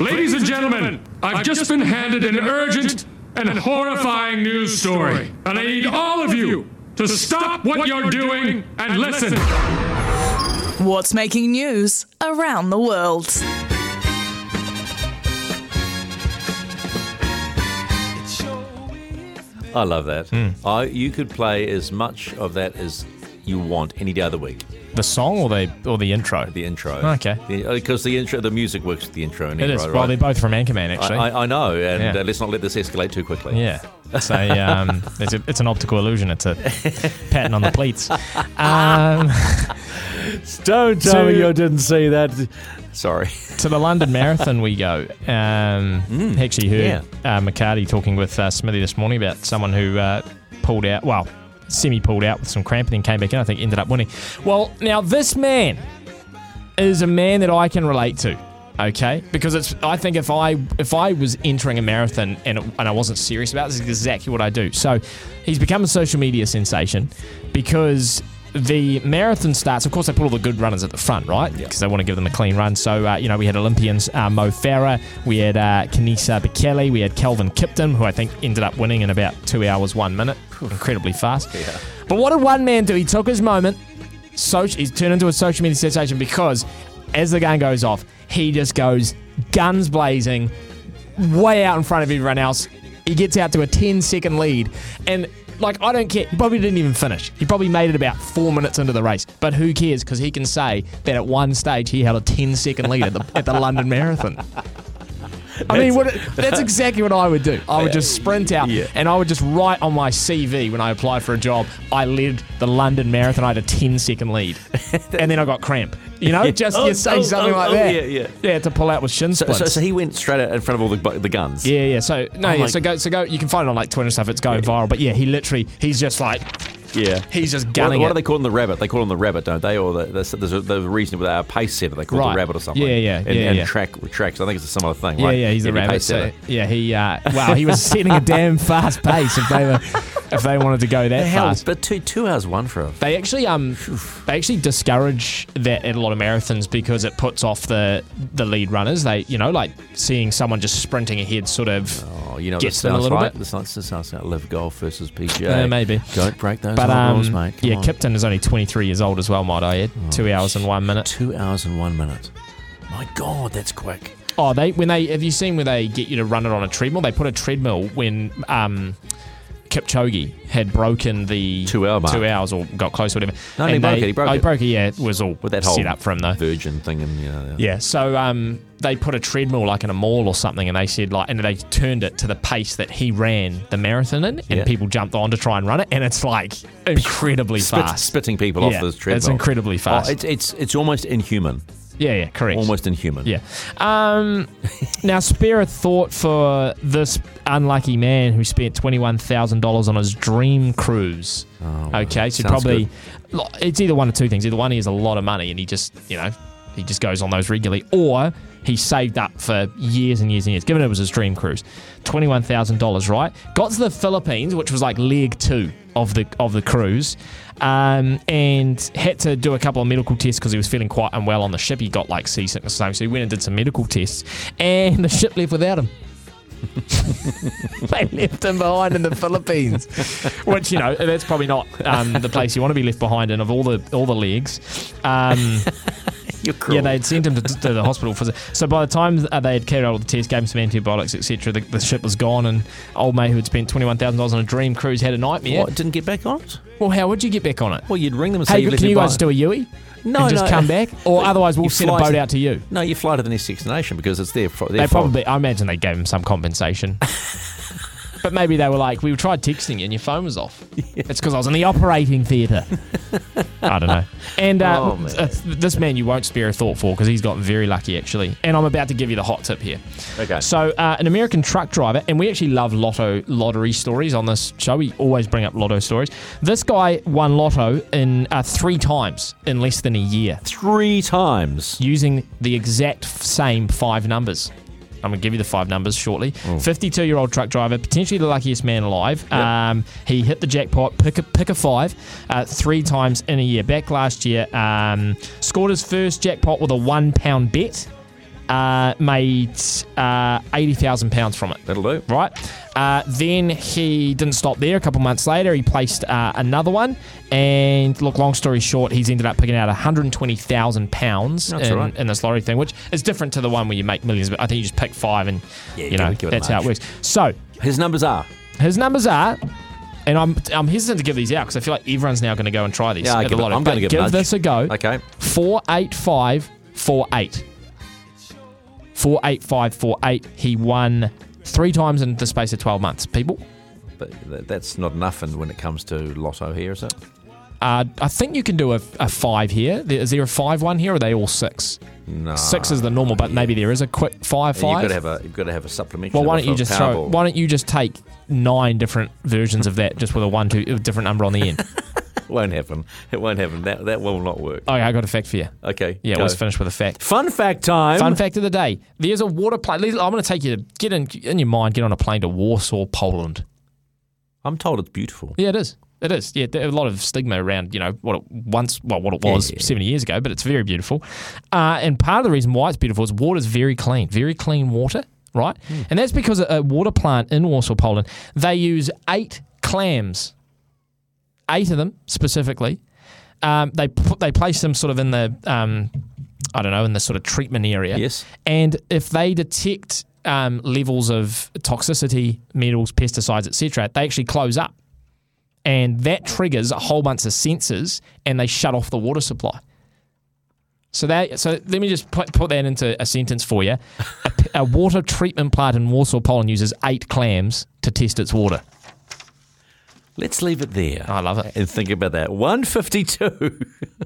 Ladies and gentlemen, I've just been handed an urgent and horrifying news story, and I need all of you to stop what you're doing and listen. What's making news around the world? I love that. You could play as much of that as you want any day of the week. The song or the intro? The intro. Okay. Because the music works with the intro. And it intro, is. Right? Well, they're both from Anchorman, actually. I know, and let's not let this escalate too quickly. Yeah. So it's an optical illusion. It's a pattern on the pleats. Don't tell me you didn't see that. Sorry. To the London Marathon we go. Actually heard McCarty talking with Smithy this morning about someone who pulled out. Well, semi-pulled out with some cramping and came back in, I think ended up winning. Well, now this man is a man that I can relate to, okay? Because I think if I was entering a marathon and I wasn't serious about this, it's exactly what I do. So he's become a social media sensation because the marathon starts, of course they put all the good runners at the front, right? Because they want to give them a clean run. So, we had Olympians Mo Farah, we had Kenisa Bekele, we had Kelvin Kiptum, who I think ended up winning in about 2 hours, 1 minute. Incredibly fast. Yeah. But what did one man do? He took his moment, he's turned into a social media sensation because as the gun goes off, he just goes guns blazing, way out in front of everyone else. He gets out to a 10-second lead and... Like, I don't care. He probably didn't even finish. He probably made it about 4 minutes into the race. But who cares? Because he can say that at one stage he held a 10-second lead at the London Marathon. That's exactly what I would do. I would just sprint out and I would just write on my CV when I applied for a job, I led the London Marathon. I had a 10-second lead. And then I got cramp. You know, just say something like that. Yeah, to pull out with shin splints. So he went straight out in front of all the guns. Yeah. So go. You can find it on like Twitter and stuff. It's going viral. But yeah, he's just like. Yeah. He's just gunning it. What do they call him? The rabbit. They call him the rabbit, don't they? Or there's a reason with our pace setter. They call it the rabbit or something. And tracks. I think it's a similar thing. Yeah, he's a rabbit. So, he was setting a damn fast pace if they wanted to go that fast. But 2 hours one for them. They actually they discourage that at a lot of marathons because it puts off the lead runners. They like seeing someone just sprinting ahead sort of gets them a little bit. It's like this sounds like live golf versus PGA. Yeah, maybe. Don't break those rules, mate. Kipton is only 23 years old as well, might I add. 2 hours and 1 minute. 2 hours and 1 minute. My God, that's quick. Oh, have you seen where they get you to run it on a treadmill? They put a treadmill when Kipchoge had broken the 2 hours or got close or whatever. No, he broke it. It was all with that whole set up for him though. Virgin thing. And, so they put a treadmill like in a mall or something and they said and they turned it to the pace that he ran the marathon in and people jumped on to try and run it and it's like incredibly fast. Spitting people off this treadmill. It's incredibly fast. It's almost inhuman. Yeah, correct. Almost inhuman. Yeah. Now, spare a thought for this unlucky man who spent $21,000 on his dream cruise. Oh, okay, so probably it's either one of two things. Either one, he has a lot of money and he just, he just goes on those regularly, or he saved up for years and years and years. Given it was his dream cruise, $21,000, right? Got to the Philippines, which was like leg two of the cruise. And had to do a couple of medical tests because he was feeling quite unwell on the ship. He got like seasickness or something, so he went and did some medical tests, and the ship left without him. They left him behind in the Philippines, which that's probably not the place you want to be left behind in of all the legs. You're cruel. Yeah, they'd sent him to the hospital for. So by the time they had carried out all the tests, gave him some antibiotics, etc., the ship was gone, and old mate who had spent $21,000 on a dream cruise had a nightmare. What, didn't get back on it? Well, how would you get back on it? Well, you'd ring them and say, can you guys do a Yui? No, and just come back, or otherwise we'll send a boat out to you. No, you fly to the next destination because it's their fault. I imagine they gave him some compensation. But maybe they were like, we tried texting you and your phone was off. Yeah. It's because I was in the operating theatre. I don't know. And this man you won't spare a thought for because he's got very lucky, actually. And I'm about to give you the hot tip here. Okay. So an American truck driver, and we actually love lottery stories on this show. We always bring up lotto stories. This guy won lotto in 3 times in less than a year. 3 times? Using the exact same 5 numbers. I'm going to give you the 5 numbers shortly. 52-year-old truck driver, potentially the luckiest man alive. Yep. He hit the jackpot, pick a 5, 3 times in a year. Back last year, scored his first jackpot with a £1 bet. Made £80,000 from it. That'll do. Right? Then he didn't stop there. A couple months later, he placed another one. And look, long story short, he's ended up picking out £120,000 in this lottery thing, which is different to the one where you make millions. But I think you just pick 5 and, that's how it works. So His numbers are... And I'm hesitant to give these out because I feel like everyone's now going to go and try these. Yeah, I'm going to give this a go. Okay. 48548. 48548. He won 3 times in the space of 12 months, people. But that's not enough when it comes to lotto here, is it? I think you can do a 5 here. Is there a 5-1 here, or are they all 6? No. 6 is the normal, but maybe there is a quick 5-5. You've got to have a supplementary. Well, why don't you just take 9 different versions of that, just with a 1, 2, different number on the end? It won't happen. That will not work. Okay, I got a fact for you. Okay, yeah, let's finish with a fact. Fun fact time. Fun fact of the day. There's a water plane. I'm going to take you to get on a plane to Warsaw, Poland. I'm told it's beautiful. Yeah, it is. It is. Yeah, there's a lot of stigma around, what it was 70 years ago, but it's very beautiful. And part of the reason why it's beautiful is water's very clean water, right? Mm. And that's because a water plant in Warsaw, Poland, they use 8 clams. 8 of them specifically, they place them sort of in the in the sort of treatment area. Yes. And if they detect levels of toxicity, metals, pesticides, etc., they actually close up, and that triggers a whole bunch of sensors, and they shut off the water supply. So let me just put that into a sentence for you. A water treatment plant in Warsaw, Poland, uses 8 clams to test its water. Let's leave it there. I love it. And think about that. 152.